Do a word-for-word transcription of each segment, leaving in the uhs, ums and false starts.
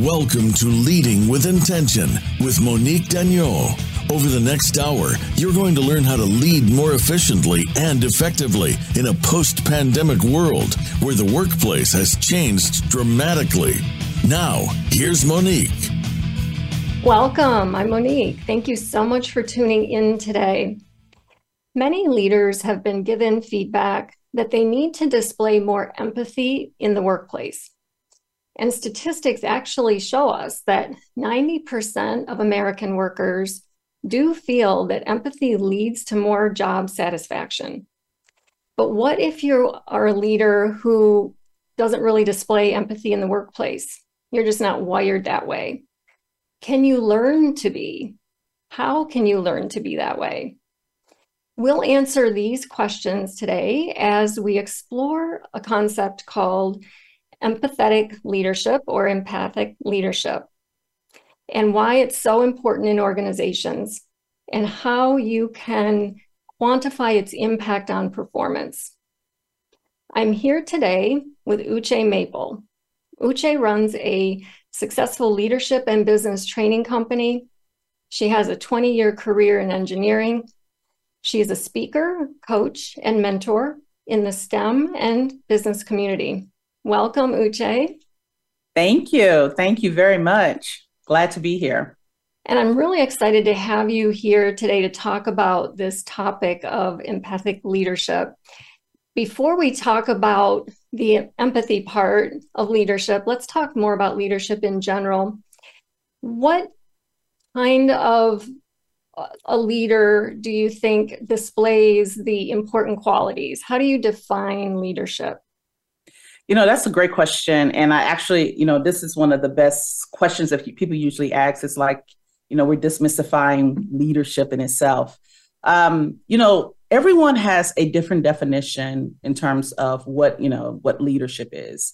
Welcome to Leading with Intention with Monique Daniel. Over the next hour, you're going to learn how to lead more efficiently and effectively in a post-pandemic world where the workplace has changed dramatically. Now, here's Monique. Welcome. I'm Monique. Thank you so much for tuning in today. Many leaders have been given feedback that they need to display more empathy in the workplace. And statistics actually show us that ninety percent of American workers do feel that empathy leads to more job satisfaction. But what if you are a leader who doesn't really display empathy in the workplace? You're just not wired that way. Can you learn to be? How can you learn to be that way? We'll answer these questions today as we explore a concept called empathetic leadership or empathic leadership, and why it's so important in organizations, and how you can quantify its impact on performance. I'm here today with Uche Maple. Uche runs a successful leadership and business training company. She has a twenty-year career in engineering. She is a speaker, coach, and mentor in the STEM and business community. Welcome, Uche. Thank you. Thank you very much. Glad to be here. And I'm really excited to have you here today to talk about this topic of empathic leadership. Before we talk about the empathy part of leadership, let's talk more about leadership in general. What kind of a leader do you think displays the important qualities? How do you define leadership? You know, that's a great question. And I actually, you know, this is one of the best questions that people usually ask. It's like, you know, we're demystifying leadership in itself. Um, you know, everyone has a different definition in terms of what, you know, what leadership is.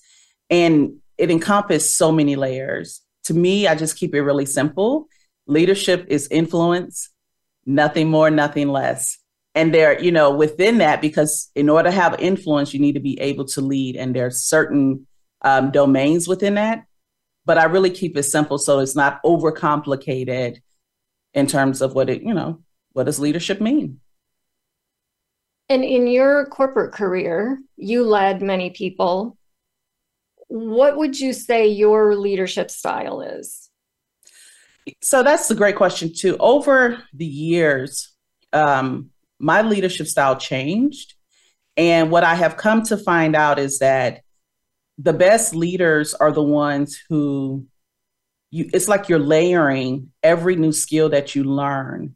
And it encompasses so many layers. To me, I just keep it really simple. Leadership is influence, nothing more, nothing less. And there, you know, within that, because in order to have influence, you need to be able to lead. And there are certain um, domains within that. But I really keep it simple so it's not overcomplicated in terms of what it, you know, what does leadership mean? And in your corporate career, you led many people. What would you say your leadership style is? So that's a great question, too. Over the years, um, my leadership style changed. And what I have come to find out is that the best leaders are the ones who you, it's like you're layering every new skill that you learn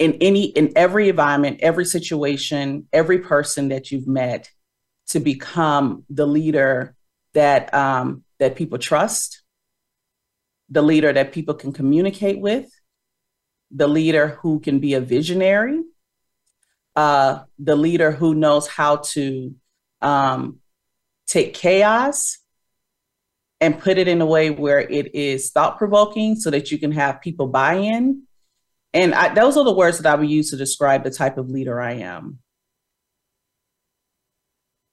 in any, in every environment, every situation, every person that you've met to become the leader that, um, that people trust, the leader that people can communicate with, the leader who can be a visionary, Uh, the leader who knows how to um, take chaos and put it in a way where it is thought-provoking so that you can have people buy in. And I, those are the words that I would use to describe the type of leader I am.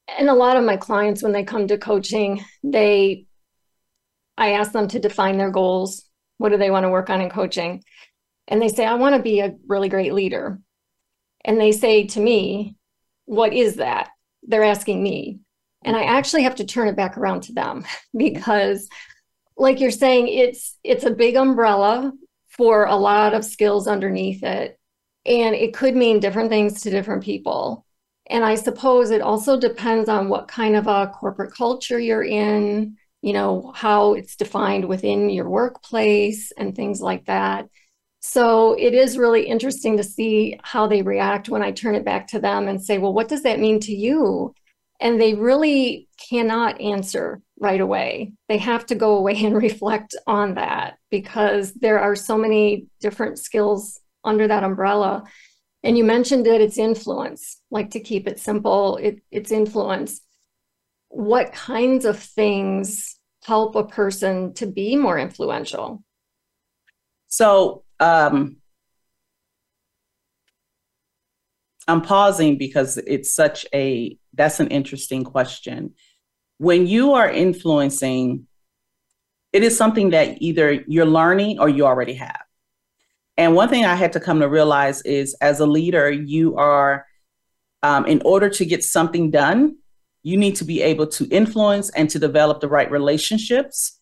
And a lot of my clients, when they come to coaching, they, I ask them to define their goals. What do they want to work on in coaching? And they say, I want to be a really great leader. And they say to me, what is that? They're asking me. And I actually have to turn it back around to them because, like you're saying, it's it's a big umbrella for a lot of skills underneath it. And it could mean different things to different people. And I suppose it also depends on what kind of a corporate culture you're in, you know, how it's defined within your workplace and things like that. So it is really interesting to see how they react when I turn it back to them and say, well, what does that mean to you? And they really cannot answer right away. They have to go away and reflect on that because there are so many different skills under that umbrella. And you mentioned that it's influence, like to keep it simple, it, it's influence. What kinds of things help a person to be more influential? So Um, I'm pausing because it's such a, that's an interesting question. When you are influencing, it is something that either you're learning or you already have. And one thing I had to come to realize is, as a leader, you are, um, in order to get something done, you need to be able to influence and to develop the right relationships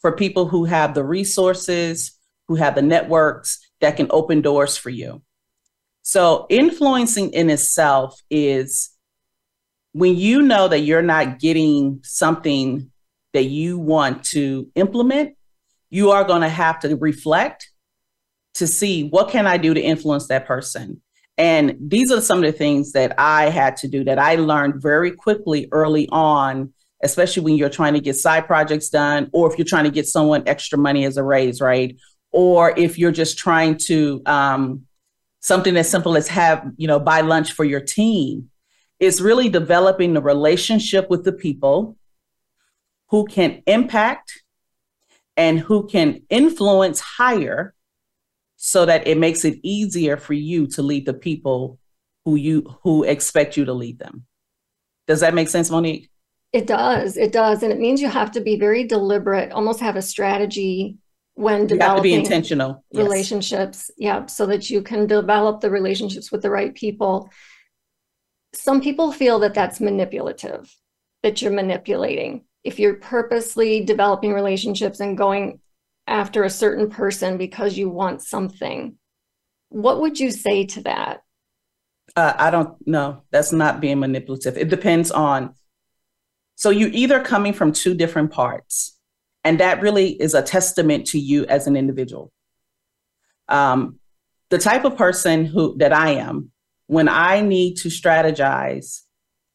for people who have the resources, who have the networks that can open doors for you. So influencing in itself is when you know that you're not getting something that you want to implement, you are going to have to reflect to see, what can I do to influence that person? And these are some of the things that I had to do that I learned very quickly early on, especially when you're trying to get side projects done, or if you're trying to get someone extra money as a raise, right? Or if you're just trying to, um, something as simple as have, you know, buy lunch for your team. It's really developing the relationship with the people who can impact and who can influence higher, so that it makes it easier for you to lead the people who you who expect you to lead them. Does that make sense, Monique? It does. It does. And it means you have to be very deliberate, almost have a strategy when developing, you have to be intentional. Relationships. Yes. Yeah. So that you can develop the relationships with the right people. Some people feel that that's manipulative, that you're manipulating. If you're purposely developing relationships and going after a certain person because you want something, what would you say to that? Uh, I don't know. That's not being manipulative. It depends on. So you're either coming from two different parts, and that really is a testament to you as an individual. Um, the type of person who that I am, when I need to strategize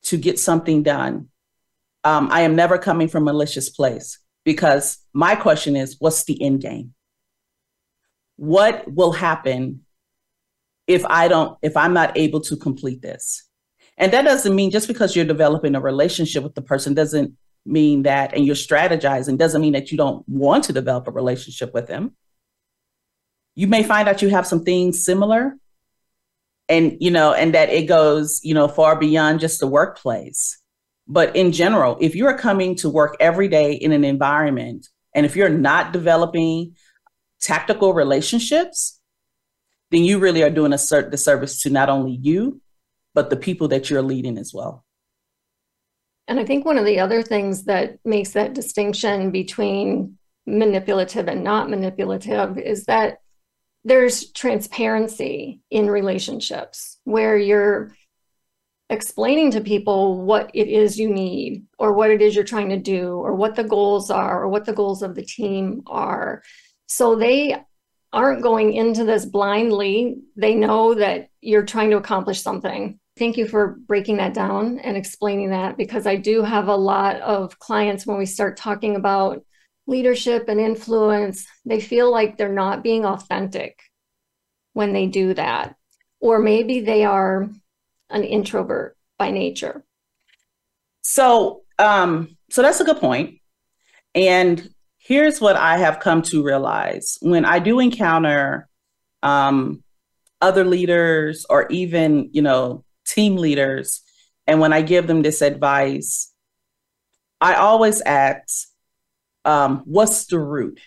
to get something done, um, I am never coming from a malicious place, because my question is, what's the end game? What will happen if I don't, if I'm not able to complete this? And that doesn't mean, just because you're developing a relationship with the person doesn't mean that, and you're strategizing doesn't mean that you don't want to develop a relationship with them. You may find out you have some things similar, and, you know, and that it goes, you know, far beyond just the workplace. But in general, if you are coming to work every day in an environment, and if you're not developing tactical relationships, then you really are doing a disservice to not only you, but the people that you're leading as well. And I think one of the other things that makes that distinction between manipulative and not manipulative is that there's transparency in relationships, where you're explaining to people what it is you need, or what it is you're trying to do, or what the goals are, or what the goals of the team are. So they aren't going into this blindly. They know that you're trying to accomplish something. Thank you for breaking that down and explaining that, because I do have a lot of clients, when we start talking about leadership and influence, they feel like they're not being authentic when they do that. Or maybe they are an introvert by nature. So, um, so that's a good point. And here's what I have come to realize. When I do encounter um, other leaders, or even, you know, team leaders, and when I give them this advice, I always ask, um, what's the root?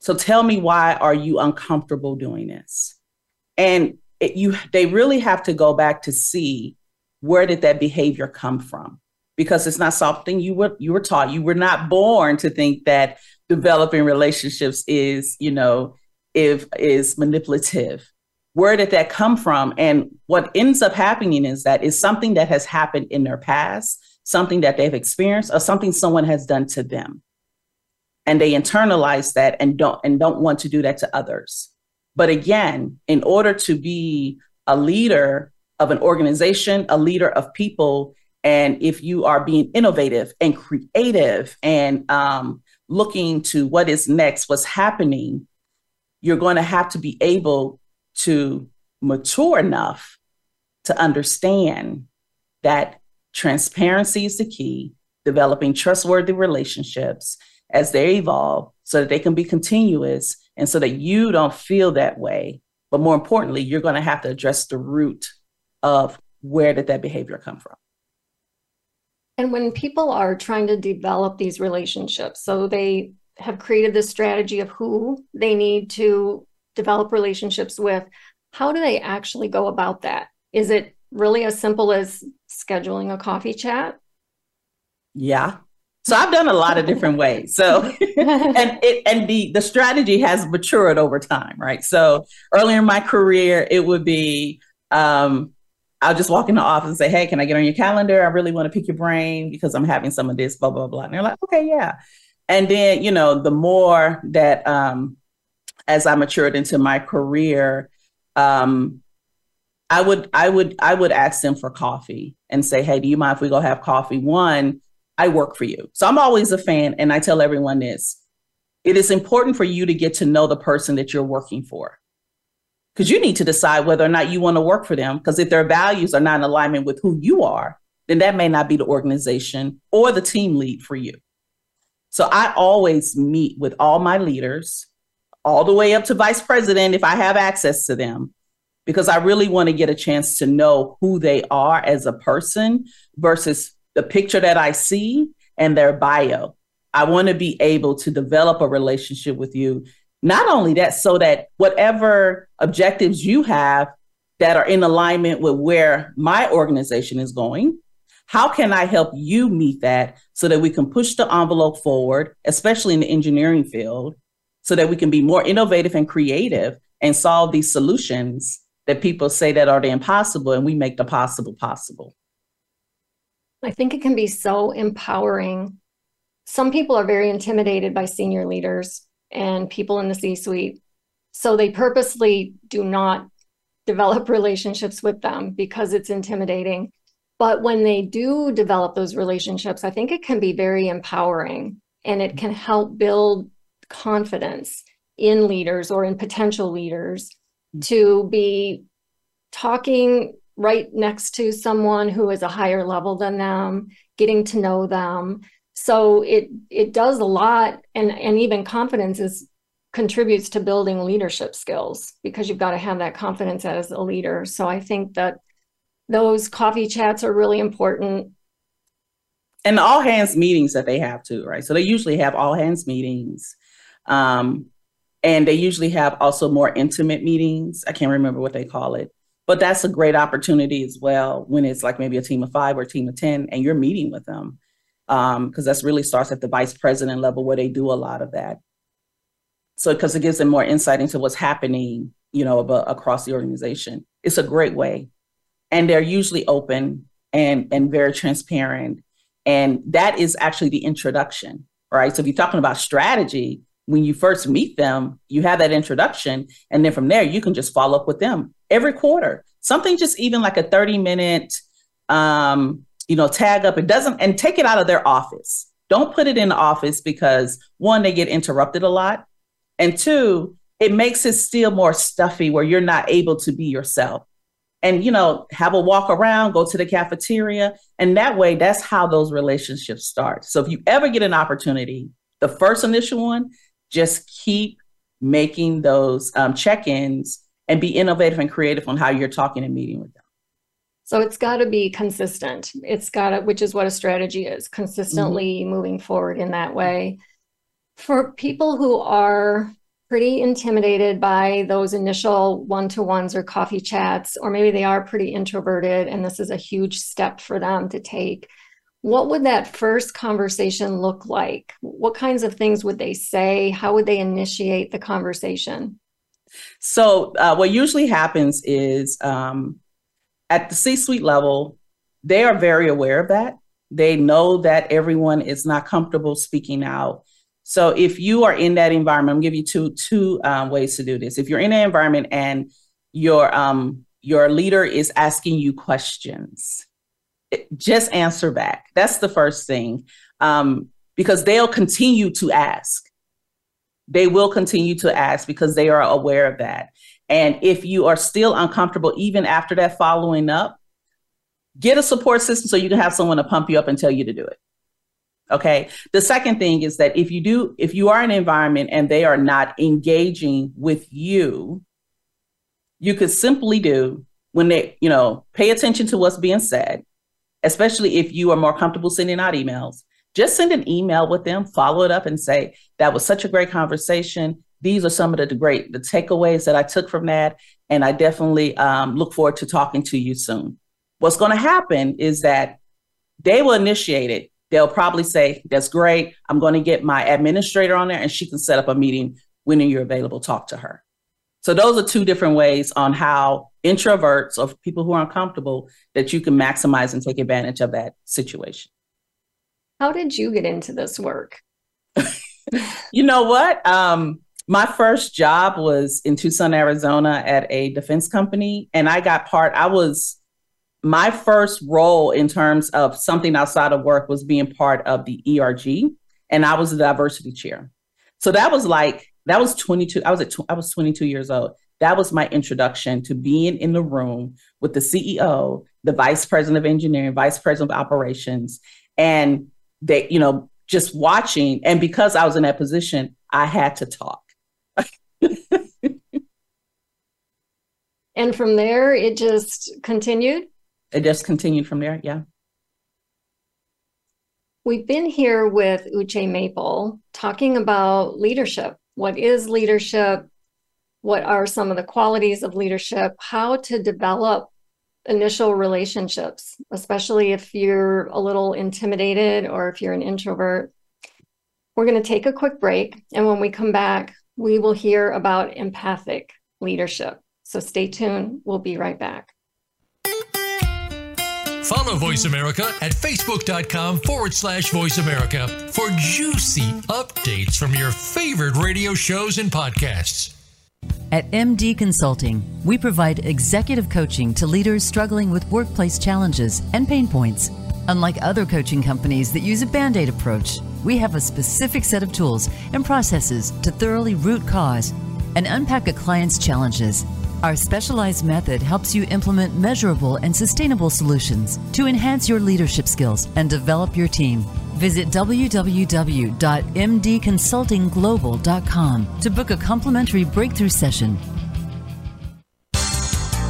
So tell me, why are you uncomfortable doing this? And It, you, they really have to go back to see, where did that behavior come from? Because it's not something you were, you were taught. You were not born to think that developing relationships is, you know, if is manipulative. Where did that come from? And what ends up happening is that it's something that has happened in their past, something that they've experienced, or something someone has done to them. And they internalize that and don't, and don't want to do that to others. But again, in order to be a leader of an organization, a leader of people, and if you are being innovative and creative and um, looking to what is next, what's happening, you're going to have to be able to mature enough to understand that transparency is the key, developing trustworthy relationships as they evolve, so that they can be continuous, and so that you don't feel that way. But more importantly, you're going to have to address the root of, where did that behavior come from? And when people are trying to develop these relationships, so they have created this strategy of who they need to develop relationships with, how do they actually go about that? Is it really as simple as scheduling a coffee chat? Yeah. So I've done a lot of different ways. So, and it, and the, the strategy has matured over time, right? So earlier in my career, it would be, um, I'll just walk in the office and say, hey, can I get on your calendar? I really want to pick your brain because I'm having some of this, blah, blah, blah. And they're like, okay, yeah. And then, you know, the more that, um, as I matured into my career, um, I would, I would, I would ask them for coffee and say, hey, do you mind if we go have coffee? One, I work for you. So I'm always a fan. And I tell everyone this, it is important for you to get to know the person that you're working for, because you need to decide whether or not you want to work for them. Because if their values are not in alignment with who you are, then that may not be the organization or the team lead for you. So I always meet with all my leaders, all the way up to vice president, if I have access to them, because I really want to get a chance to know who they are as a person versus the picture that I see and their bio. I want to be able to develop a relationship with you. Not only that, so that whatever objectives you have that are in alignment with where my organization is going, how can I help you meet that so that we can push the envelope forward, especially in the engineering field, so that we can be more innovative and creative and solve these solutions that people say that are the impossible, and we make the possible possible. I think it can be so empowering. Some people are very intimidated by senior leaders and people in the C-suite. So they purposely do not develop relationships with them because it's intimidating. But when they do develop those relationships, I think it can be very empowering, and it can help build confidence in leaders or in potential leaders to be talking right next to someone who is a higher level than them, getting to know them. So it it does a lot, and, and even confidence is contributes to building leadership skills, because you've got to have that confidence as a leader. So I think that those coffee chats are really important. And all hands meetings that they have too, right? So they usually have all hands meetings. Um, and they usually have also more intimate meetings. I can't remember what they call it, but that's a great opportunity as well, when it's like maybe a team of five or a team of ten and you're meeting with them. Um, cause that's really starts at the vice president level, where they do a lot of that. So, cause it gives them more insight into what's happening, you know, about, across the organization. It's a great way. And they're usually open and, and very transparent. And that is actually the introduction, right? So if you're talking about strategy, when you first meet them, you have that introduction. And then from there, you can just follow up with them every quarter. Something just even like a thirty minute, um, you know, tag up. It doesn't, and take it out of their office. Don't put it in the office, because one, they get interrupted a lot. And two, it makes it still more stuffy, where you're not able to be yourself. And, you know, have a walk around, go to the cafeteria. And that way, that's how those relationships start. So if you ever get an opportunity, the first initial one, just keep making those um, check-ins and be innovative and creative on how you're talking and meeting with them. So it's got to be consistent. It's got to, which is what a strategy is, consistently mm-hmm. moving forward in that way. For people who are pretty intimidated by those initial one-to-ones or coffee chats, or maybe they are pretty introverted and this is a huge step for them to take, what would that first conversation look like? What kinds of things would they say? How would they initiate the conversation? So uh, what usually happens is um, at the C-suite level, they are very aware of that. They know that everyone is not comfortable speaking out. So if you are in that environment, I'm gonna give you two, two um, ways to do this. If you're in an environment and your, um, your leader is asking you questions, it, just answer back. That's the first thing, um, because they'll continue to ask. They will continue to ask because they are aware of that. And if you are still uncomfortable, even after that following up, get a support system so you can have someone to pump you up and tell you to do it. Okay. The second thing is that if you do, if you are in an environment and they are not engaging with you, you could simply do when they, you know, pay attention to what's being said, especially if you are more comfortable sending out emails, just send an email with them, follow it up and say, that was such a great conversation. These are some of the great the takeaways that I took from that. And I definitely um, look forward to talking to you soon. What's going to happen is that they will initiate it. They'll probably say, that's great. I'm going to get my administrator on there and she can set up a meeting when you're available, talk to her. So those are two different ways on how introverts or people who are uncomfortable that you can maximize and take advantage of that situation. How did you get into this work? You know what? Um, my first job was in Tucson, Arizona at a defense company. And I got part, I was, my first role in terms of something outside of work was being part of the E R G. And I was the diversity chair. So that was like, that was twenty-two. I was at, I was twenty-two years old. That was my introduction to being in the room with the C E O, the vice president of engineering, vice president of operations. And they, you know, just watching. And because I was in that position, I had to talk. And from there, it just continued? It just continued from there, yeah. We've been here with Uche Maple talking about leadership. What is leadership? What are some of the qualities of leadership? How to develop initial relationships, especially if you're a little intimidated or if you're an introvert. We're going to take a quick break. And when we come back, we will hear about empathic leadership. So stay tuned. We'll be right back. Follow Voice America at facebook.com forward slash Voice America for juicy updates from your favorite radio shows and podcasts. At M D Consulting, we provide executive coaching to leaders struggling with workplace challenges and pain points. Unlike other coaching companies that use a Band-Aid approach, we have a specific set of tools and processes to thoroughly root cause and unpack a client's challenges. Our specialized method helps you implement measurable and sustainable solutions to enhance your leadership skills and develop your team. Visit w w w dot m d consulting global dot com to book a complimentary breakthrough session.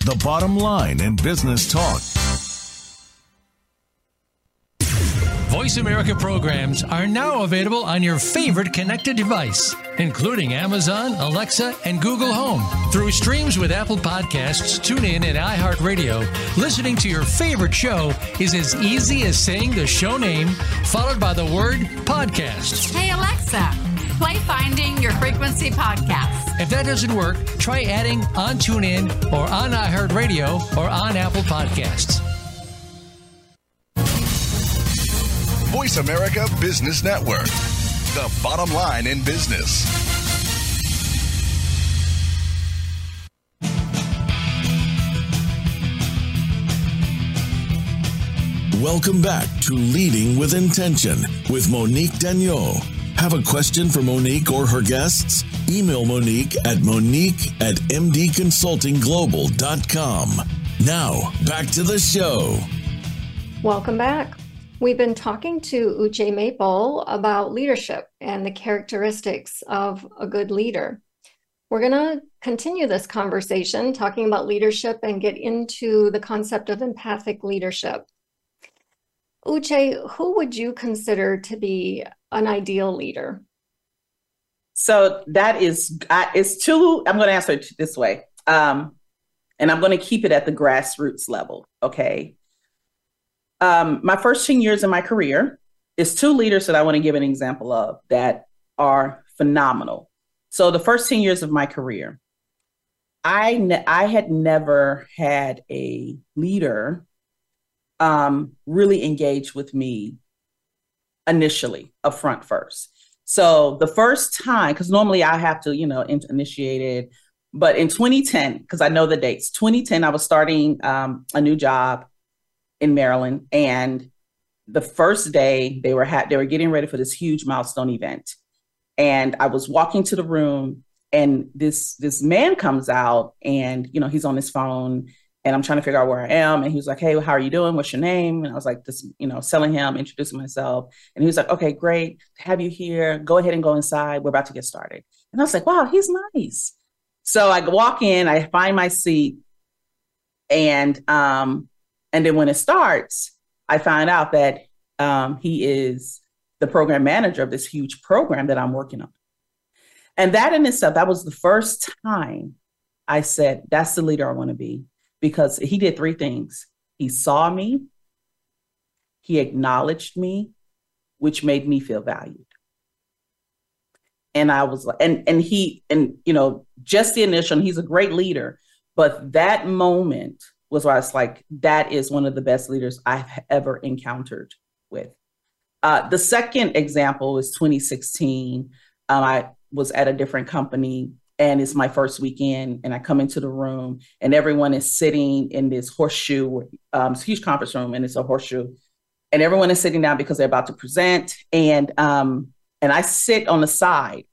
The bottom line in business talk. Voice America programs are now available on your favorite connected device, including Amazon, Alexa, and Google Home. Through streams with Apple Podcasts, TuneIn, and iHeartRadio, listening to your favorite show is as easy as saying the show name followed by the word podcast. Hey, Alexa. Play Finding Your Frequency podcast. If that doesn't work, try adding on TuneIn or on iHeartRadio or on Apple Podcasts. Voice America Business Network, the bottom line in business. Welcome back to Leading with Intention with Monique Daniel. Have a question for Monique or her guests? Email Monique at Monique at m d consulting global dot com. Now, back to the show. Welcome back. We've been talking to Uche Maple about leadership and the characteristics of a good leader. We're going to continue this conversation talking about leadership and get into the concept of empathic leadership. Uche, who would you consider to be an ideal leader? So that is, I, it's two, I'm going to answer it this way. Um, and I'm going to keep it at the grassroots level. Okay. Um, my first ten years in my career is two leaders that I want to give an example of that are phenomenal. So the first ten years of my career, I, ne- I had never had a leader um, really engage with me initially up front first. So the first time, because normally I have to, you know, in- initiate it, but in twenty ten, because I know the dates, twenty ten, I was starting um, a new job in Maryland and the first day they were ha- they were getting ready for this huge milestone event. And I was walking to the room, and this this man comes out, and, you know, he's on his phone, and I'm trying to figure out where I am. And he was like, "Hey, how are you doing? What's your name?" And I was like, this, you know, selling him, introducing myself. And he was like, "Okay, great to have you here. Go ahead and go inside. We're about to get started." And I was like, wow, he's nice. So I walk in, I find my seat, and um, and then when it starts, I find out that um, he is the program manager of this huge program that I'm working on. And that in itself, that was the first time I said, that's the leader I want to be, because he did three things. He saw me, he acknowledged me, which made me feel valued. And I was like, and, and he, and, you know, just the initial, and he's a great leader, but that moment was where I was like, that is one of the best leaders I've ever encountered with. Uh, the second example is twenty sixteen. Um, I was at a different company, and it's my first weekend, and I come into the room, and everyone is sitting in this horseshoe, um, it's a huge conference room, and it's a horseshoe, and everyone is sitting down because they're about to present. And, um, and I sit on the side,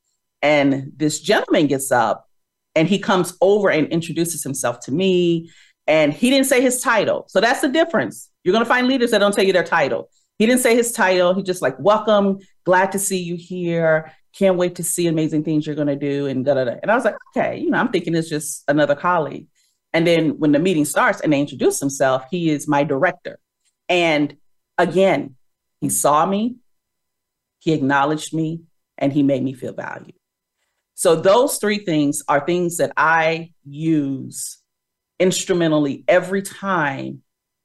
and this gentleman gets up, and he comes over and introduces himself to me, and he didn't say his title. So that's the difference. You're going to find leaders that don't tell you their title. He didn't say his title. He just like, "Welcome, glad to see you here. Can't wait to see amazing things you're going to do," and da da da. And I was like, okay, you know, I'm thinking it's just another colleague. And then when the meeting starts and they introduce himself, he is my director. And again, he saw me, he acknowledged me, and he made me feel valued. So those three things are things that I use instrumentally every time.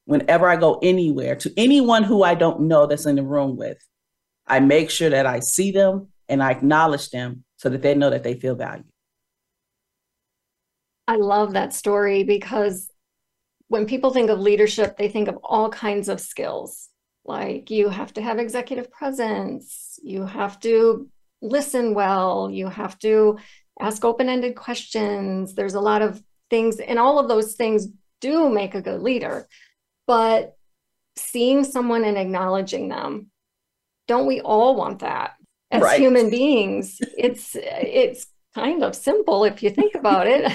Whenever I go anywhere, to anyone who I don't know that's in the room with, I make sure that I see them and I acknowledge them so that they know that they feel valued. I love that story, because when people think of leadership, they think of all kinds of skills. Like, you have to have executive presence, you have to listen well, you have to ask open-ended questions. There's a lot of things, and all of those things do make a good leader. But seeing someone and acknowledging them, don't we all want that as right. human beings? It's it's kind of simple if you think about it,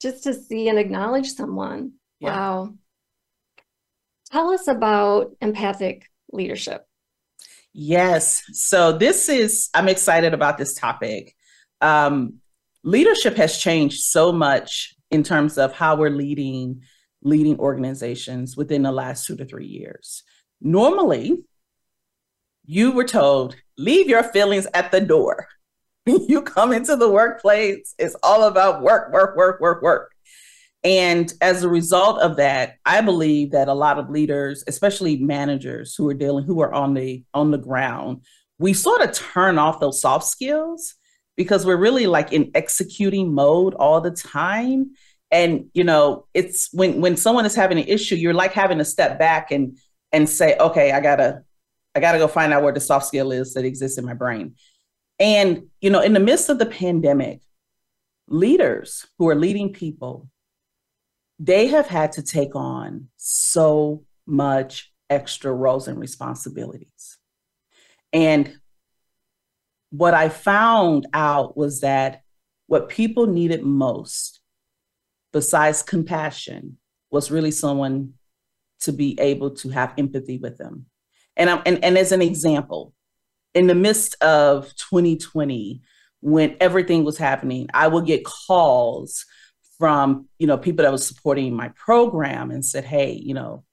just to see and acknowledge someone. Yeah. Wow. Tell us about empathic leadership. Yes. So this is, I'm excited about this topic. Um, leadership has changed so much in terms of how we're leading leading organizations within the last two to three years. Normally, you were told, leave your feelings at the door. You come into the workplace, it's all about work, work, work, work, work. And as a result of that, I believe that a lot of leaders, especially managers who are dealing, who are on the, on the ground, we sort of turn off those soft skills because we're really like in executing mode all the time. And, you know, it's when, when someone is having an issue, you're like having to step back and, and say, okay, I gotta, I gotta go find out where the soft skill is that exists in my brain. And, you know, in the midst of the pandemic, leaders who are leading people, they have had to take on so much extra roles and responsibilities. And what I found out was that what people needed most, besides compassion, was really someone to be able to have empathy with them. And, I'm, and, and as an example, in the midst of twenty twenty, when everything was happening, I would get calls from, you know, people that were supporting my program and said, hey, you know,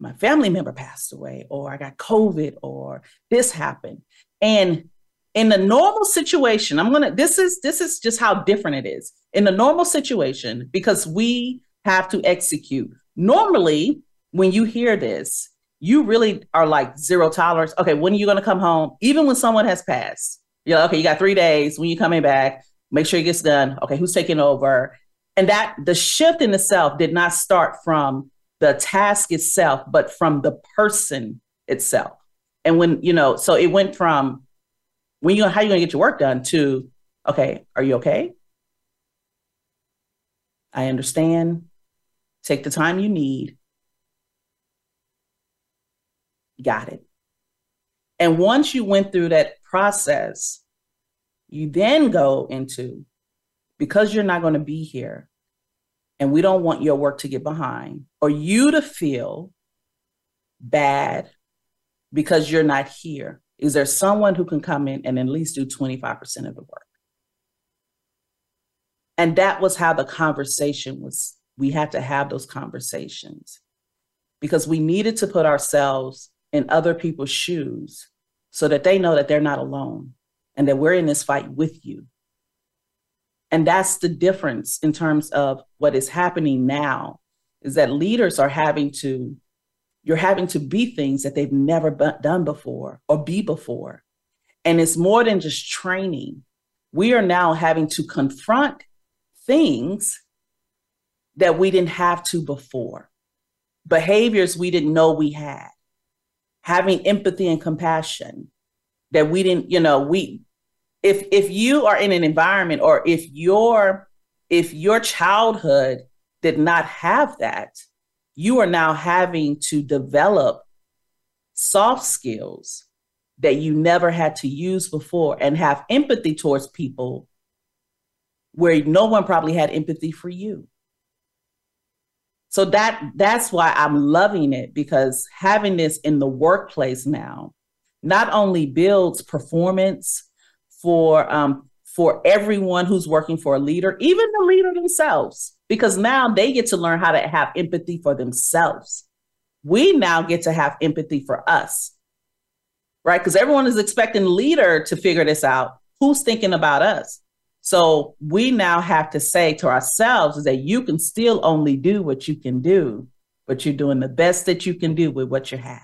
my family member passed away, or I got COVID, or this happened. And in the normal situation, I'm gonna, this is, this is just how different it is. In the normal situation, because we have to execute. Normally, when you hear this, you really are like zero tolerance. Okay, when are you gonna come home? Even when someone has passed, you're like, okay, you got three days, when you're coming back, make sure it gets done. Okay, who's taking over? And that, the shift in itself did not start from the task itself, but from the person itself. And when, you know, so it went from, when you, how you gonna get your work done, to, okay, are you okay? I understand. Take the time you need. got it. And once you went through that process, you then go into, because you're not going to be here, and we don't want your work to get behind, or you to feel bad because you're not here, is there someone who can come in and at least do twenty-five percent of the work? And that was how the conversation was. We had to have those conversations because we needed to put ourselves in other people's shoes so that they know that they're not alone and that we're in this fight with you. And that's the difference in terms of what is happening now, is that leaders are having to, you're having to be things that they've never done before or be before. And it's more than just training. We are now having to confront things that we didn't have to before, behaviors we didn't know we had, having empathy and compassion that we didn't, you know, we, if, if you are in an environment or if your, if your childhood did not have that, you are now having to develop soft skills that you never had to use before and have empathy towards people where no one probably had empathy for you. So that that's why I'm loving it, because having this in the workplace now not only builds performance for um, for everyone who's working for a leader, even the leader themselves, because now they get to learn how to have empathy for themselves. We now get to have empathy for us, right? Because everyone is expecting the leader to figure this out. Who's thinking about us? So we now have to say to ourselves is that you can still only do what you can do, but you're doing the best that you can do with what you have.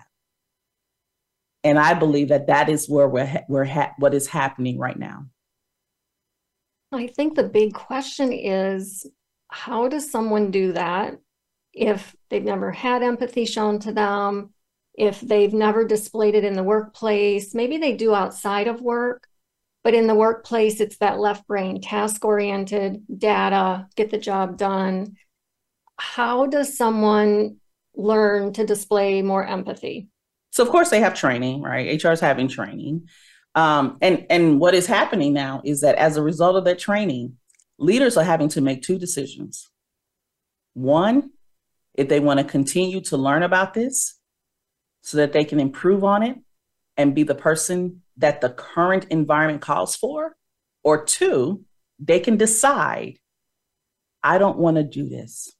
And I believe that that is where we're, ha- we're ha- what is happening right now. I think the big question is, how does someone do that if they've never had empathy shown to them, if they've never displayed it in the workplace? Maybe they do outside of work. But in the workplace, it's that left brain, task-oriented, data, get the job done. How does someone learn to display more empathy? So, of course, they have training, right? H R is having training. Um, and, and what is happening now is that as a result of that training, leaders are having to make two decisions. One, if they want to continue to learn about this so that they can improve on it and be the person that the current environment calls for, or two, they can decide, I don't want to do this.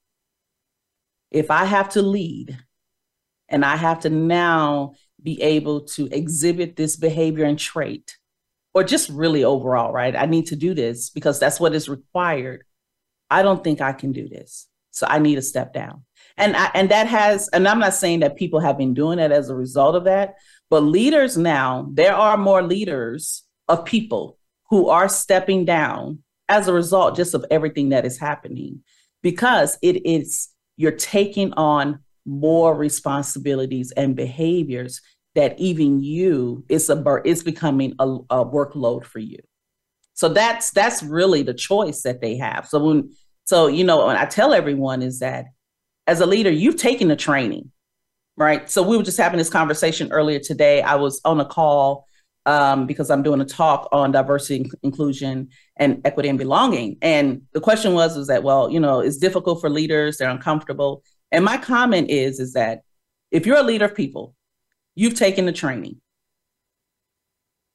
If I have to lead and I have to now be able to exhibit this behavior and trait, or just really overall, right? I need to do this because that's what is required. I don't think I can do this. So I need to step down. And I, and that has, and I'm not saying that people have been doing that as a result of that, but leaders now, there are more leaders of people who are stepping down as a result just of everything that is happening, because it is, you're taking on more responsibilities and behaviors that even you, it's, a, it's becoming a, a workload for you. So that's, that's really the choice that they have. So when, so, you know, what I tell everyone is that as a leader, you've taken the training, right? So we were just having this conversation earlier today. I was on a call um, because I'm doing a talk on diversity, inclusion, and equity and belonging. And the question was, was that, well, you know, it's difficult for leaders. They're uncomfortable. And my comment is, is that if you're a leader of people, you've taken the training.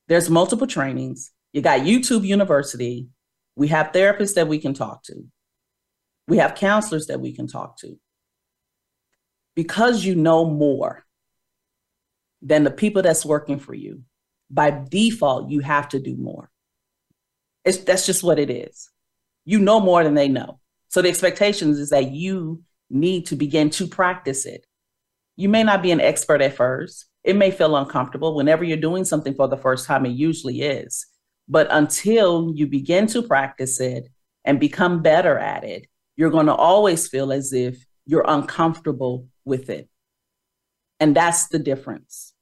There's multiple trainings. You got YouTube University. We have therapists that we can talk to. We have counselors that we can talk to. Because you know more than the people that's working for you, by default, you have to do more. It's, that's just what it is. You know more than they know. So the expectation is that you need to begin to practice it. You may not be an expert at first. It may feel uncomfortable whenever you're doing something for the first time. It usually is. But until you begin to practice it and become better at it, you're going to always feel as if you're uncomfortable with it. And that's the difference.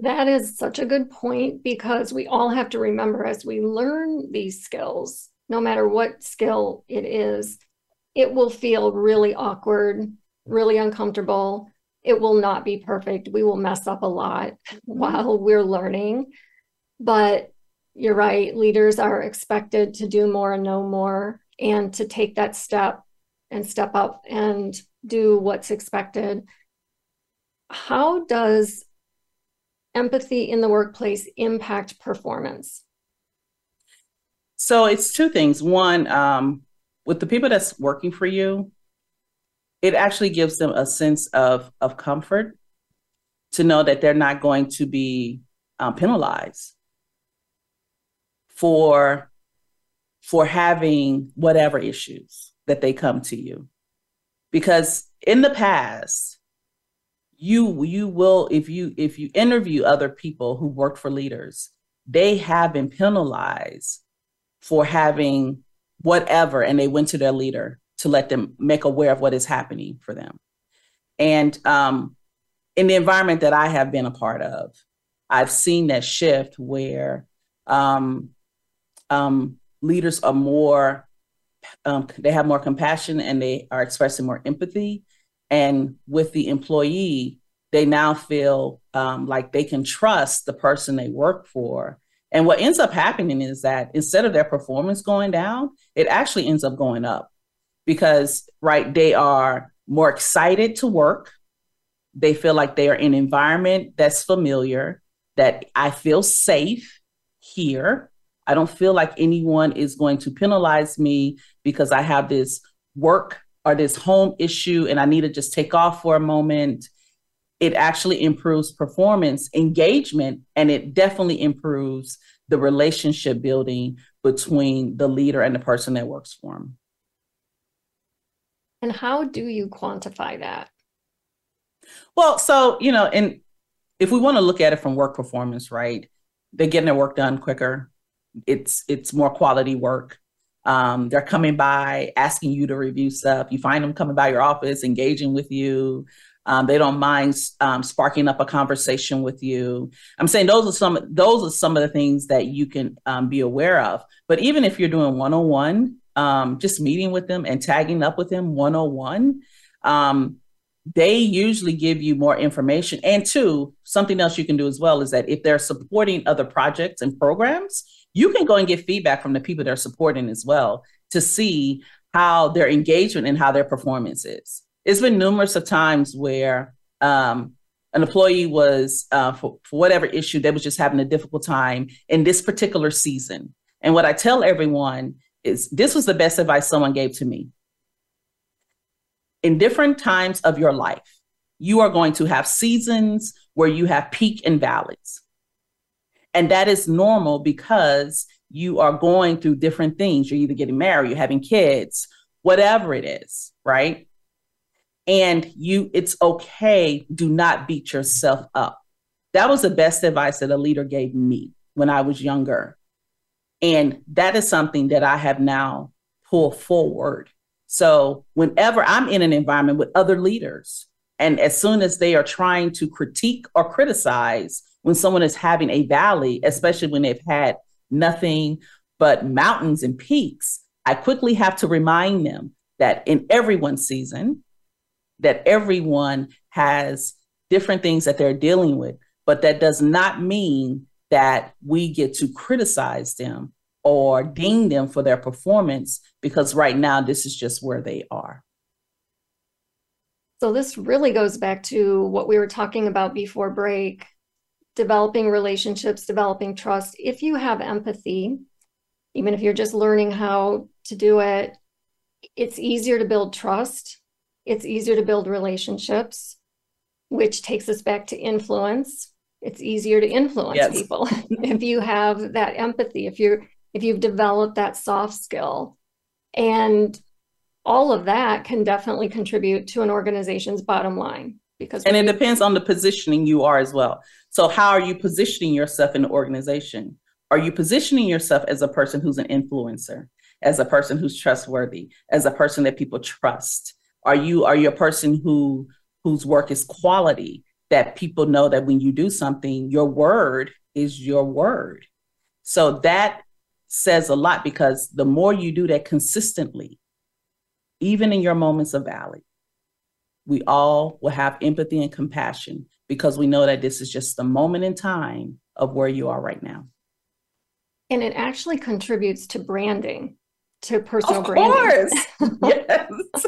That is such a good point, because we all have to remember, as we learn these skills, no matter what skill it is, it will feel really awkward, really uncomfortable. It will not be perfect. We will mess up a lot mm-hmm. while we're learning. But you're right, leaders are expected to do more and know more, and to take that step and step up and do what's expected. How does empathy in the workplace impact performance? So it's two things. One, um, with the people that's working for you, it actually gives them a sense of, of comfort to know that they're not going to be um, penalized for, for having whatever issues that they come to you. Because in the past, you you will, if you if you interview other people who work for leaders, they have been penalized for having whatever, and they went to their leader to let them make aware of what is happening for them. And um, in the environment that I have been a part of, I've seen that shift where um, um, leaders are more, um, they have more compassion and they are expressing more empathy. And with the employee, they now feel um, like they can trust the person they work for. And what ends up happening is that instead of their performance going down, it actually ends up going up. Because, right, they are more excited to work. They feel like they are in an environment that's familiar, that I feel safe here. I don't feel like anyone is going to penalize me because I have this work or this home issue and I need to just take off for a moment. It actually improves performance, engagement, and it definitely improves the relationship building between the leader and the person that works for them. And how do you quantify that? Well, so, you know, and if we want to look at it from work performance, right, they're getting their work done quicker. It's it's more quality work. Um, they're coming by, asking you to review stuff. You find them coming by your office, engaging with you. Um, they don't mind um, sparking up a conversation with you. I'm saying those are some those are some of the things that you can um, be aware of. But even if you're doing one-on-one, Um, just meeting with them and tagging up with them one-on-one, um, they usually give you more information. And two, something else you can do as well is that if they're supporting other projects and programs, you can go and get feedback from the people they're supporting as well to see how their engagement and how their performance is. It's been numerous of times where um, an employee was, uh, for, for whatever issue, they was just having a difficult time in this particular season. And what I tell everyone is this was the best advice someone gave to me. In different times of your life, you are going to have seasons where you have peak and valleys. And that is normal because you are going through different things. You're either getting married, you're having kids, whatever it is, right? And you, it's okay. Do not beat yourself up. That was the best advice that a leader gave me when I was younger. And that is something that I have now pulled forward. So whenever I'm in an environment with other leaders, and as soon as they are trying to critique or criticize when someone is having a valley, especially when they've had nothing but mountains and peaks, I quickly have to remind them that in everyone's season, that everyone has different things that they're dealing with, but that does not mean that we get to criticize them or ding them for their performance, because right now this is just where they are. So this really goes back to what we were talking about before break, developing relationships, developing trust. If you have empathy, even if you're just learning how to do it, it's easier to build trust. It's easier to build relationships, which takes us back to influence. It's easier to influence yes. people if you have that empathy, if you're, if you've developed that soft skill. And all of that can definitely contribute to an organization's bottom line. Because and it you- depends on the positioning you are as well. So how are you positioning yourself in the organization? Are you positioning yourself as a person who's an influencer, as a person who's trustworthy, as a person that people trust? Are you, are you a person who, whose work is quality? That people know that when you do something, your word is your word. So that says a lot, because the more you do that consistently, even in your moments of valley, we all will have empathy and compassion because we know that this is just the moment in time of where you are right now. And it actually contributes to branding, to personal branding. Of course, yes.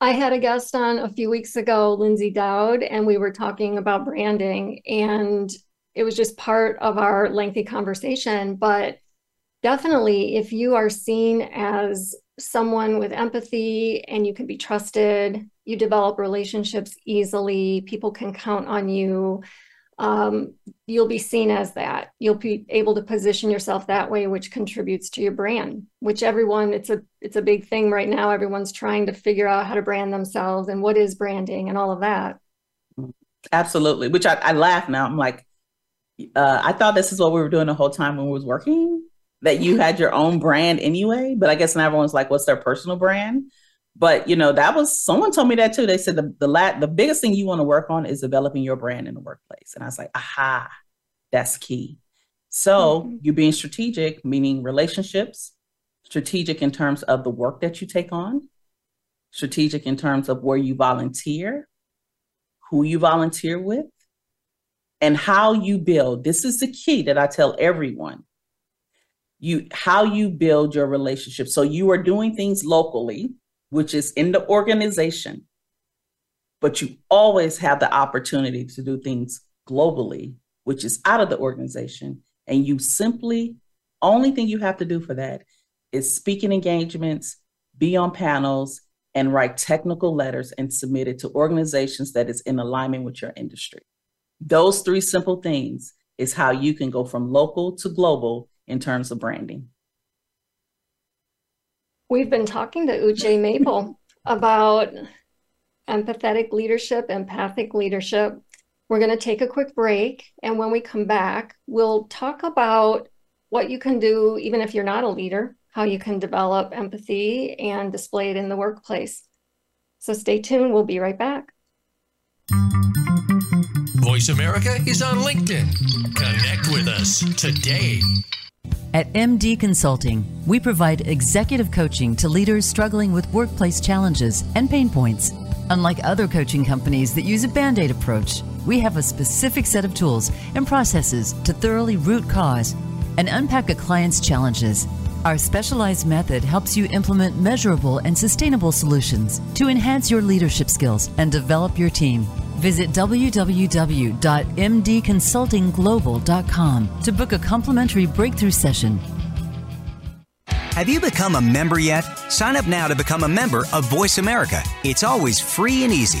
I had a guest on a few weeks ago, Lindsay Dowd, and we were talking about branding, and it was just part of our lengthy conversation. But definitely, if you are seen as someone with empathy and you can be trusted, you develop relationships easily, people can count on you, um, you'll be seen as that. You'll be able to position yourself that way, which contributes to your brand, which everyone, it's a, it's a big thing right now. Everyone's trying to figure out how to brand themselves and what is branding and all of that. Absolutely. Which I, I laugh now. I'm like, uh, I thought this is what we were doing the whole time when we was working, that you had your own brand anyway. But I guess now everyone's like, what's their personal brand? But, you know, that was, someone told me that too. They said the the, la- the biggest thing you want to work on is developing your brand in the workplace. And I was like, aha, that's key. So mm-hmm. You're being strategic, meaning relationships, strategic in terms of the work that you take on, strategic in terms of where you volunteer, who you volunteer with, and how you build. This is the key that I tell everyone. You, how you build your relationship. So you are doing things locally, which is in the organization, but you always have the opportunity to do things globally, which is out of the organization. And you simply, only thing you have to do for that is speak in engagements, be on panels, and write technical letters and submit it to organizations that is in alignment with your industry. Those three simple things is how you can go from local to global in terms of branding. We've been talking to Uche Maple about empathetic leadership, empathic leadership. We're going to take a quick break. And when we come back, we'll talk about what you can do, even if you're not a leader, how you can develop empathy and display it in the workplace. So stay tuned. We'll be right back. Voice America is on LinkedIn. Connect with us today. At M D Consulting, we provide executive coaching to leaders struggling with workplace challenges and pain points. Unlike other coaching companies that use a Band-Aid approach, we have a specific set of tools and processes to thoroughly root cause and unpack a client's challenges. Our specialized method helps you implement measurable and sustainable solutions to enhance your leadership skills and develop your team. Visit w w w dot m d consulting global dot com to book a complimentary breakthrough session. Have you become a member yet? Sign up now to become a member of Voice America. It's always free and easy.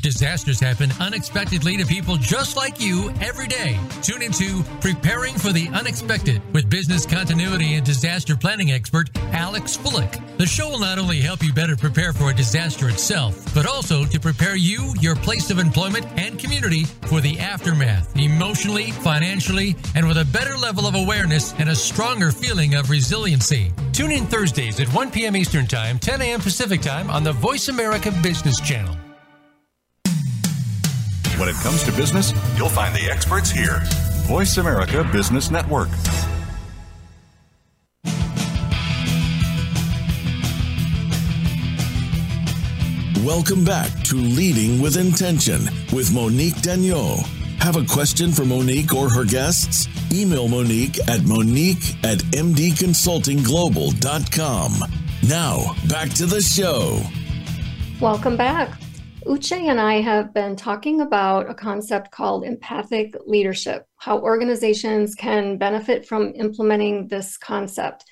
Disasters happen unexpectedly to people just like you every day. Tune into Preparing for the Unexpected with business continuity and disaster planning expert Alex Flick. The show will not only help you better prepare for a disaster itself, but also to prepare you, your place of employment, and community for the aftermath, emotionally, financially, and with a better level of awareness and a stronger feeling of resiliency. Tune in Thursdays at one p.m. Eastern Time, ten a.m. Pacific Time on the Voice America Business Channel. When it comes to business, you'll find the experts here. Voice America Business Network. Welcome back to Leading with Intention with Monique Daniel. Have a question for Monique or her guests? Email Monique at monique at m d consulting global dot com. Now, back to the show. Welcome back. Uche and I have been talking about a concept called empathic leadership, how organizations can benefit from implementing this concept.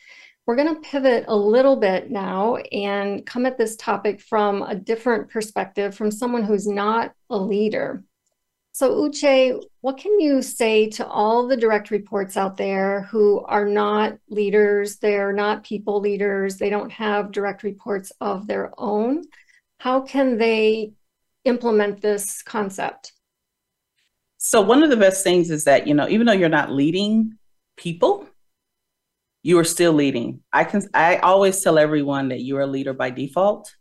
We're going to pivot a little bit now and come at this topic from a different perspective, from someone who's not a leader. So Uche, what can you say to all the direct reports out there who are not leaders, they're not people leaders, they don't have direct reports of their own? how can they implement this concept? So one of the best things is that, you know, even though you're not leading people, you are still leading. I can, I always tell everyone that you're a leader by default,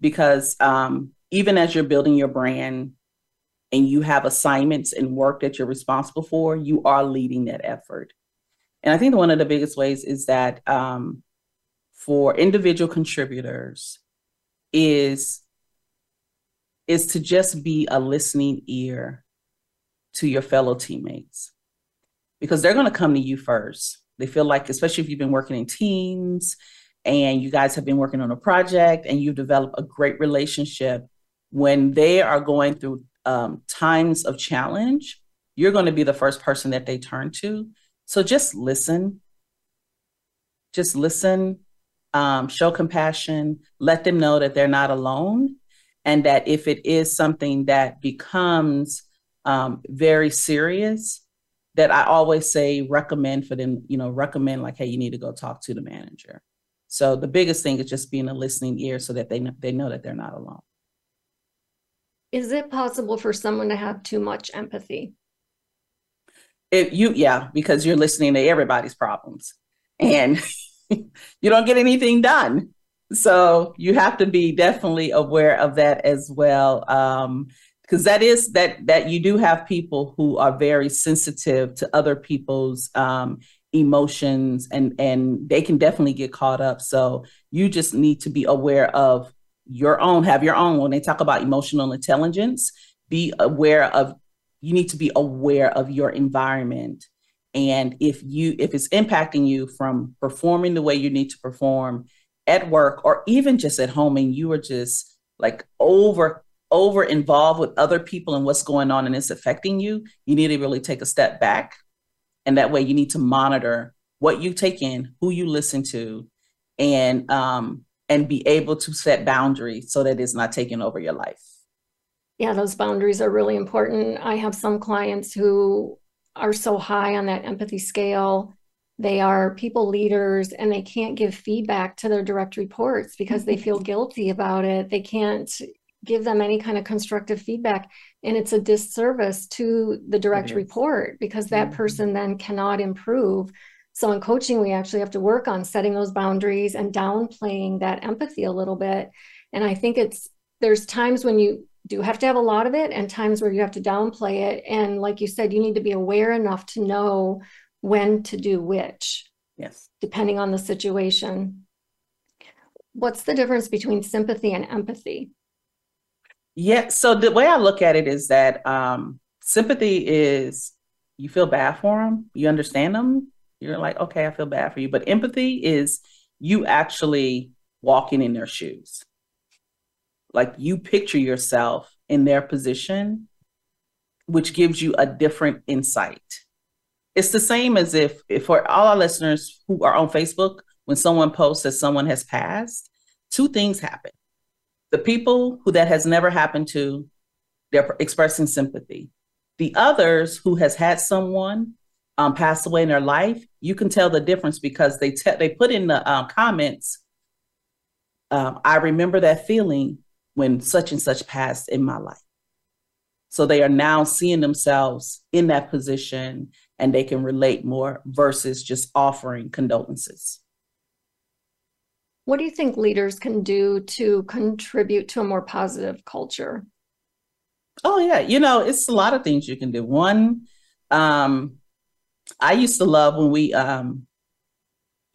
because um, even as you're building your brand and you have assignments and work that you're responsible for, you are leading that effort. And I think one of the biggest ways is that um, for individual contributors is, is to just be a listening ear to your fellow teammates, because they're going to come to you first. They feel like, especially if you've been working in teams and you guys have been working on a project and you've developed a great relationship, when they are going through um, times of challenge, you're going to be the first person that they turn to. So just listen, just listen, um, show compassion, let them know that they're not alone, and that if it is something that becomes um, very serious, that I always say, recommend for them, you know, recommend like, hey, you need to go talk to the manager. So the biggest thing is just being a listening ear so that they know, they know that they're not alone. Is it possible for someone to have too much empathy? If you, yeah, because you're listening to everybody's problems and you don't get anything done. So you have to be definitely aware of that as well. Um, because that is that, that you do have people who are very sensitive to other people's um, emotions, and, and they can definitely get caught up. So you just need to be aware of your own, have your own. When they talk about emotional intelligence, be aware of, you need to be aware of your environment. And if you, if it's impacting you from performing the way you need to perform at work, or even just at home, and you are just like over over involved with other people and what's going on and it's affecting you, you need to really take a step back. And that way you need to monitor what you take in, who you listen to, and um, and be able to set boundaries so that it's not taking over your life. Yeah, those boundaries are really important. I have some clients who are so high on that empathy scale. They are people leaders and they can't give feedback to their direct reports because they feel guilty about it. They can't give them any kind of constructive feedback. And it's a disservice to the direct report because that mm-hmm. person then cannot improve. So in coaching, we actually have to work on setting those boundaries and downplaying that empathy a little bit. And I think it's, there's times when you do have to have a lot of it and times where you have to downplay it. And like you said, you need to be aware enough to know when to do which, yes, depending on the situation. What's the difference between sympathy and empathy? Yeah. So the way I look at it is that um, sympathy is you feel bad for them. You understand them. You're like, okay, I feel bad for you. But empathy is you actually walking in their shoes. Like you picture yourself in their position, which gives you a different insight. It's the same as if, if for all our listeners who are on Facebook, when someone posts that someone has passed, two things happen. The people who that has never happened to, they're expressing sympathy. The others who has had someone um, pass away in their life, you can tell the difference because they te- they put in the uh, comments, uh, I remember that feeling when such and such passed in my life. So they are now seeing themselves in that position and they can relate more versus just offering condolences. What do you think leaders can do to contribute to a more positive culture? Oh, yeah. You know, it's a lot of things you can do. One, um, I used to love when we, um,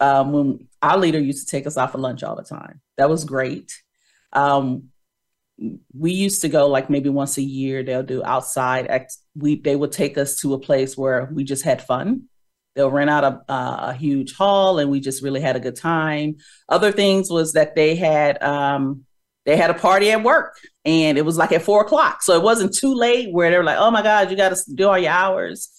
um, when our leader used to take us out for lunch all the time. That was great. Um, we used to go like maybe once a year, they'll do outside. Act- we, they would take us to a place where we just had fun. They'll rent out a, uh, a huge hall, and we just really had a good time. Other things was that they had um, they had a party at work, and it was like at four o'clock, so it wasn't too late where they were like, "Oh my God, you got to do all your hours,"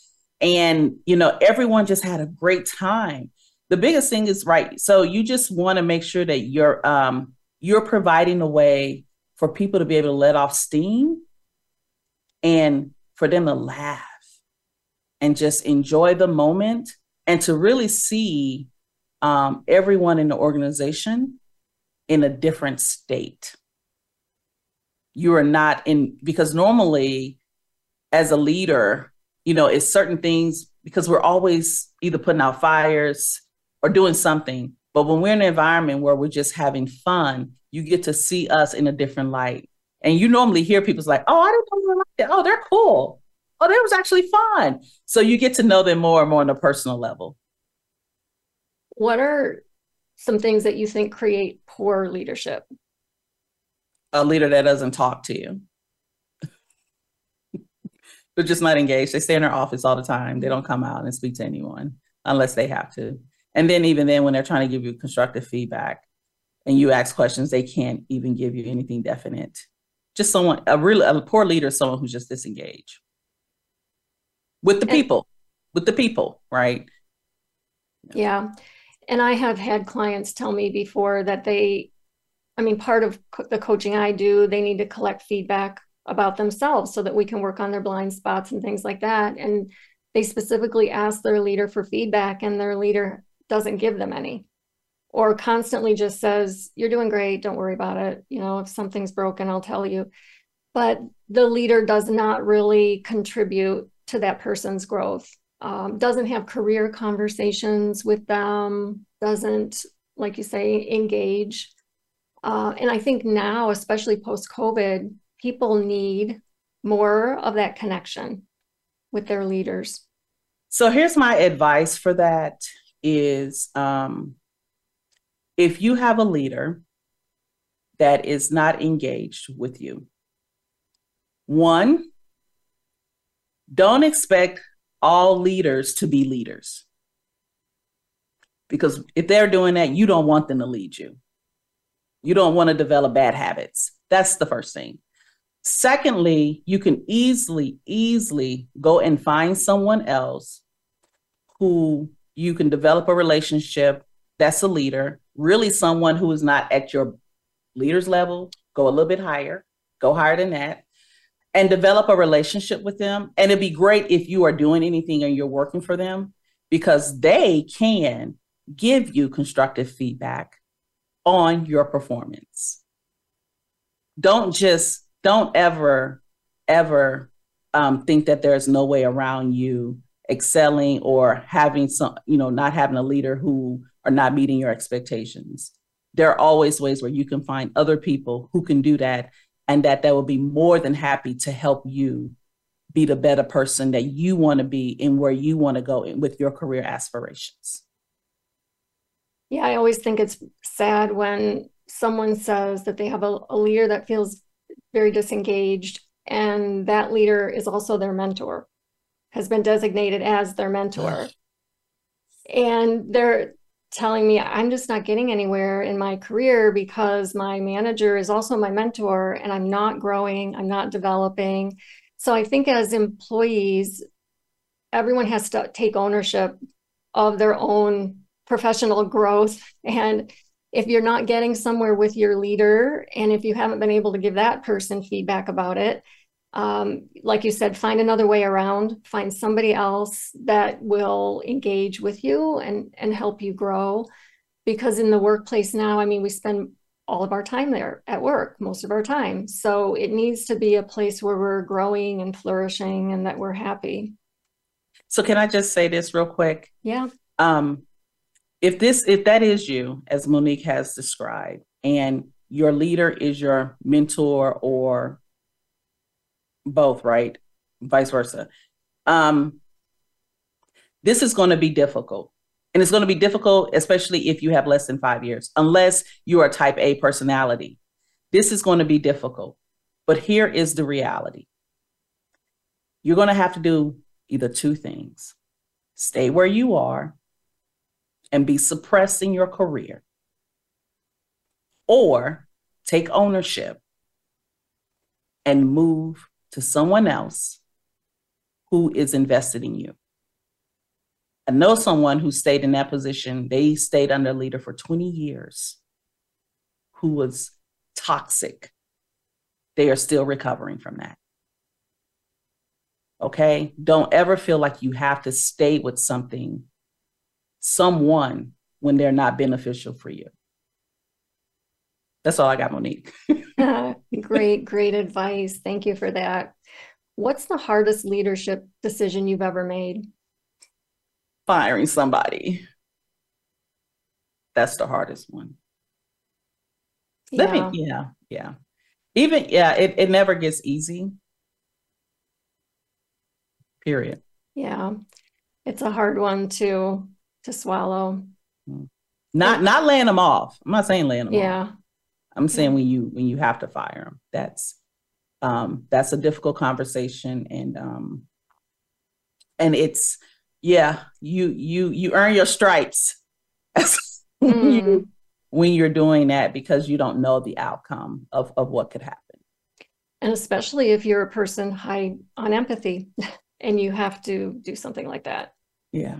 and you know everyone just had a great time. The biggest thing is right. So you just want to make sure that you're um, you're providing a way for people to be able to let off steam, and for them to laugh and just enjoy the moment, and to really see um, everyone in the organization in a different state. you are not in, because normally as a leader, you know, it's certain things, because we're always either putting out fires or doing something. But when we're in an environment where we're just having fun, you get to see us in a different light. And you normally hear people's like, oh, I didn't know you like that. Oh, they're cool. Oh, that was actually fun. So you get to know them more and more on a personal level. What are some things that you think create poor leadership? A leader that doesn't talk to you. They're just not engaged. They stay in their office all the time. They don't come out and speak to anyone unless they have to. And then even then, when they're trying to give you constructive feedback and you ask questions, they can't even give you anything definite. Just someone, a real, a poor leader is someone who's just disengaged. With the people, and, with the people, right? Yeah. And I have had clients tell me before that they, I mean, part of co- the coaching I do, they need to collect feedback about themselves so that we can work on their blind spots and things like that. And they specifically ask their leader for feedback, and their leader doesn't give them any, or constantly just says, you're doing great, don't worry about it. You know, if something's broken, I'll tell you. But the leader does not really contribute to that person's growth, um, doesn't have career conversations with them, doesn't, like you say, engage. Uh, and I think now, especially post-COVID, people need more of that connection with their leaders. So here's my advice for that is, um, if you have a leader that is not engaged with you, one, don't expect all leaders to be leaders, because if they're doing that, you don't want them to lead you. You don't want to develop bad habits. That's the first thing. Secondly, you can easily, easily go and find someone else who you can develop a relationship that's a leader, really someone who is not at your leader's level, go a little bit higher, go higher than that, and develop a relationship with them. And it'd be great if you are doing anything and you're working for them, because they can give you constructive feedback on your performance. Don't just, don't ever, ever um, think that there's no way around you excelling or having some, you know, not having a leader who are not meeting your expectations. There are always ways where you can find other people who can do that, and that they will be more than happy to help you be the better person that you want to be and where you want to go in with your career aspirations. Yeah, I always think it's sad when someone says that they have a, a leader that feels very disengaged, and that leader is also their mentor, has been designated as their mentor. And they're telling me, I'm just not getting anywhere in my career because my manager is also my mentor and I'm not growing, I'm not developing. So I think as employees, everyone has to take ownership of their own professional growth. And if you're not getting somewhere with your leader, and if you haven't been able to give that person feedback about it, um, like you said, find another way around, find somebody else that will engage with you and, and help you grow. Because in the workplace now, I mean, we spend all of our time there at work, most of our time. So it needs to be a place where we're growing and flourishing and that we're happy. So can I just say this real quick? Yeah. Um, if this, if that is you, as Monique has described, and your leader is your mentor or both, right? Vice versa. Um, this is going to be difficult. And it's going to be difficult, especially if you have less than five years, unless you are a type A personality. This is going to be difficult. But here is the reality. You're going to have to do either two things. Stay where you are and be suppressed in your career, or take ownership and move to someone else who is invested in you. I know someone who stayed in that position. They stayed under a leader for twenty years who was toxic. They are still recovering from that. Okay? Don't ever feel like you have to stay with something, someone, when they're not beneficial for you. That's all I got, Monique. Great, great advice. Thank you for that. What's the hardest leadership decision you've ever made? Firing somebody. That's the hardest one. Yeah. Let me, yeah, yeah. Even, yeah, it, it never gets easy. Period. Yeah. It's a hard one to, to swallow. Not, not laying them off. I'm not saying laying them yeah. off. Yeah. I'm saying when you, when you have to fire them, that's, um, that's a difficult conversation. And, um, and it's, yeah, you, you, you earn your stripes mm. when, you, when you're doing that, because you don't know the outcome of, of what could happen. And especially if you're a person high on empathy and you have to do something like that. Yeah.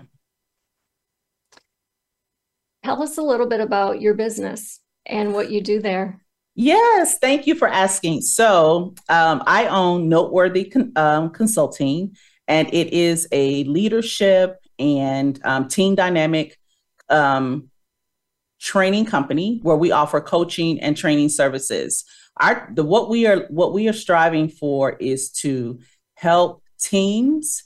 Tell us a little bit about your business and what you do there. Yes, thank you for asking. So um, I own Noteworthy Con- um, Consulting, and it is a leadership and um, team dynamic um, training company where we offer coaching and training services. Our the what we are what we are striving for is to help teams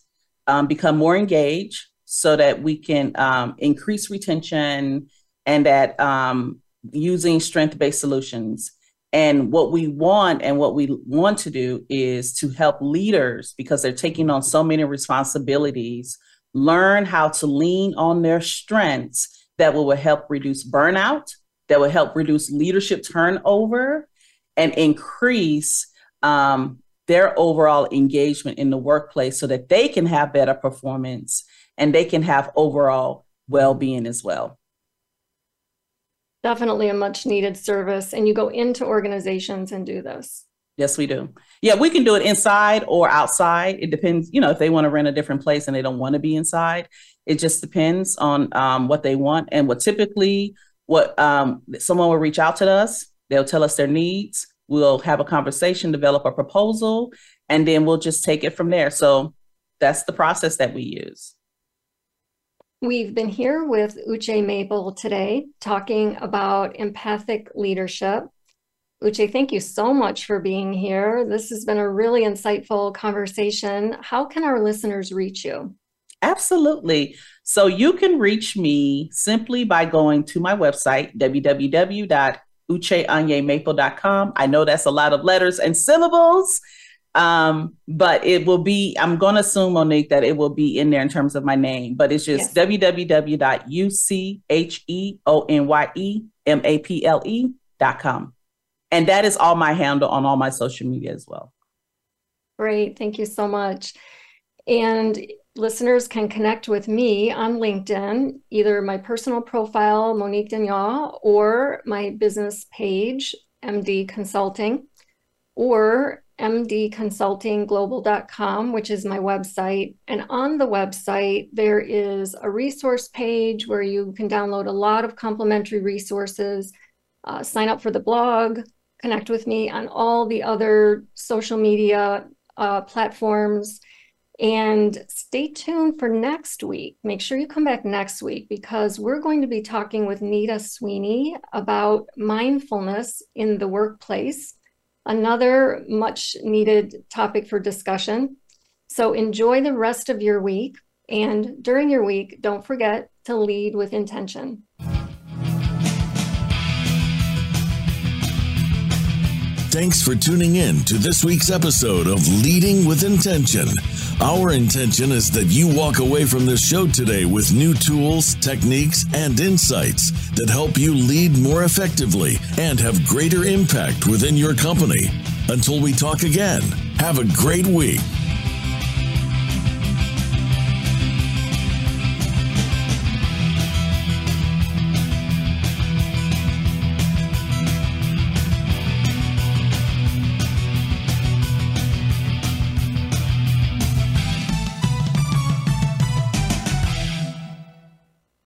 um, become more engaged, so that we can um, increase retention, and that um, using strength-based solutions. And what we want and what we want to do is to help leaders, because they're taking on so many responsibilities, learn how to lean on their strengths that will help reduce burnout, that will help reduce leadership turnover, and increase um, their overall engagement in the workplace, so that they can have better performance and they can have overall well-being as well. Definitely a much needed service. And you go into organizations and do this. Yes, we do. Yeah, we can do it inside or outside. It depends, you know, if they want to rent a different place and they don't want to be inside, it just depends on um, what they want. And what typically, what um, someone will reach out to us, they'll tell us their needs, we'll have a conversation, develop a proposal, and then we'll just take it from there. So that's the process that we use. We've been here with Uche Maple today talking about empathic leadership. Uche, thank you so much for being here. This has been a really insightful conversation. How can our listeners reach you? Absolutely. So you can reach me simply by going to my website, w w w dot uche anye maple dot com. I know that's a lot of letters and syllables. Um, but it will be, I'm going to assume, Monique, that it will be in there in terms of my name, but it's just yes. w w w dot u c h e o n y e m a p l e dot com. And that is all my handle on all my social media as well. Great. Thank you so much. And listeners can connect with me on LinkedIn, either my personal profile, Monique Daniel, or my business page, M D Consulting, or m d consulting global dot com, which is my website. And on the website, there is a resource page where you can download a lot of complimentary resources, uh, sign up for the blog, connect with me on all the other social media uh, platforms, and stay tuned for next week. Make sure you come back next week, because we're going to be talking with Nita Sweeney about mindfulness in the workplace. Another much needed topic for discussion. So enjoy the rest of your week, and during your week, don't forget to lead with intention. Thanks for tuning in to this week's episode of Leading with Intention. Our intention is that you walk away from this show today with new tools, techniques, and insights that help you lead more effectively and have greater impact within your company. Until we talk again, have a great week.